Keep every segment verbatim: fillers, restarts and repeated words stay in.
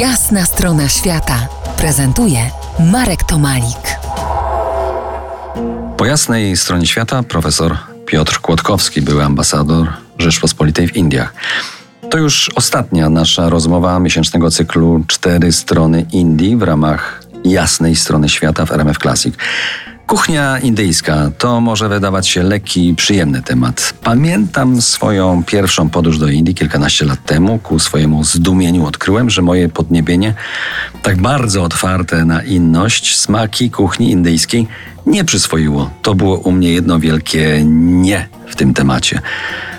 Jasna Strona Świata prezentuje Marek Tomalik. Po jasnej stronie świata profesor Piotr Kłodkowski, były ambasador Rzeczpospolitej w Indiach. To już ostatnia nasza rozmowa miesięcznego cyklu Cztery Strony Indii w ramach Jasnej Strony Świata w R M F Classic. Kuchnia indyjska to może wydawać się lekki i przyjemny temat. Pamiętam swoją pierwszą podróż do Indii kilkanaście lat temu. Ku swojemu zdumieniu odkryłem, że moje podniebienie, tak bardzo otwarte na inność, smaki kuchni indyjskiej nie przyswoiło. To było u mnie jedno wielkie nie w tym temacie.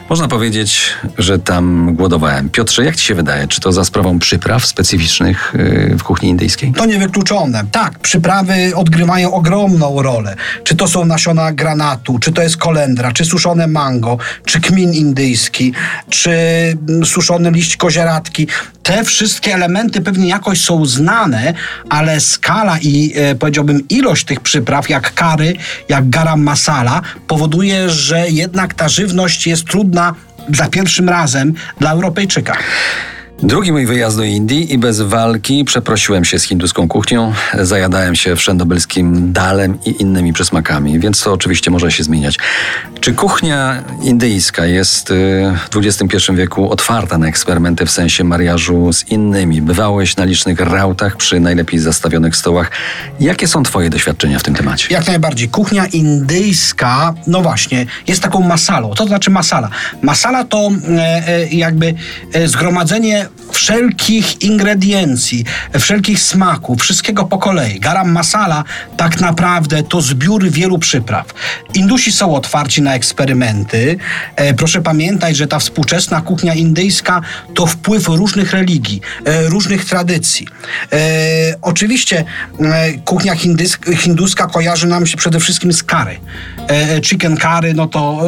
Można powiedzieć, że tam głodowałem. Piotrze, jak Ci się wydaje, czy to za sprawą przypraw specyficznych w kuchni indyjskiej? To niewykluczone. Tak, przyprawy odgrywają ogromną rolę. Czy to są nasiona granatu, czy to jest kolendra, czy suszone mango, czy kmin indyjski, czy suszony liść kozieradki. Te wszystkie elementy pewnie jakoś są znane, ale skala i e, powiedziałbym ilość tych przypraw, jak curry, jak garam masala, powoduje, że jednak ta żywność jest trudna za pierwszym razem dla Europejczyka. Drugi mój wyjazd do Indii i bez walki przeprosiłem się z hinduską kuchnią, zajadałem się wszędobylskim dalem i innymi przysmakami, więc to oczywiście może się zmieniać. Czy kuchnia indyjska jest w dwudziestym pierwszym wieku otwarta na eksperymenty w sensie mariażu z innymi? Bywałeś na licznych rautach przy najlepiej zastawionych stołach. Jakie są Twoje doświadczenia w tym temacie? Jak najbardziej. Kuchnia indyjska, no właśnie, jest taką masalą. Co to znaczy masala? Masala to e, jakby e, zgromadzenie wszelkich ingrediencji, wszelkich smaków, wszystkiego po kolei. Garam masala tak naprawdę to zbiór wielu przypraw. Indusi są otwarci na eksperymenty. E, proszę pamiętać, że ta współczesna kuchnia indyjska to wpływ różnych religii, e, różnych tradycji. E, oczywiście e, kuchnia hindyska, hinduska kojarzy nam się przede wszystkim z curry. E, chicken curry, no to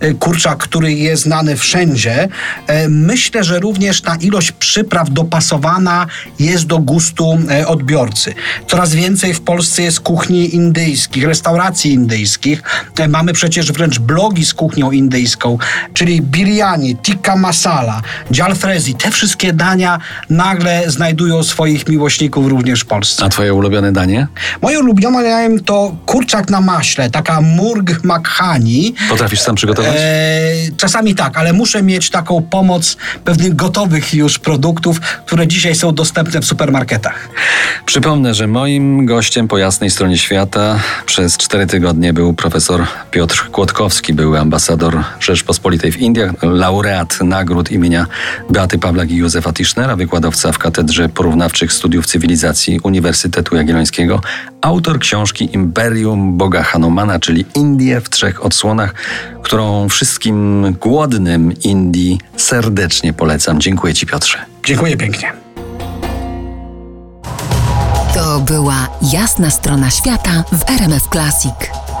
e, e, kurczak, który jest znany wszędzie. E, myślę, że również ta ilość przypraw dopasowana jest do gustu odbiorcy. Coraz więcej w Polsce jest kuchni indyjskich, restauracji indyjskich. Mamy przecież wręcz blogi z kuchnią indyjską, czyli biryani, tikka masala, jalfrezi. Te wszystkie dania nagle znajdują swoich miłośników również w Polsce. A twoje ulubione danie? Moje ulubione danie to kurczak na maśle, taka murg makhani. Potrafisz sam przygotować? Eee, czasami tak, ale muszę mieć taką pomoc pewnych gotowych już produktów, które dzisiaj są dostępne w supermarketach. Przypomnę, że moim gościem po jasnej stronie świata przez cztery tygodnie był profesor Piotr Kłodkowski, były ambasador Rzeczpospolitej w Indiach, laureat nagród imienia Beaty Pawlak i Józefa Tischnera, wykładowca w Katedrze Porównawczych Studiów Cywilizacji Uniwersytetu Jagiellońskiego, autor książki Imperium Boga Hanumana, czyli Indie w trzech odsłonach, którą wszystkim głodnym Indii serdecznie polecam. Dziękuję Ci, Piotrze. Dziękuję pięknie. To była Jasna Strona Świata w R M F Classic.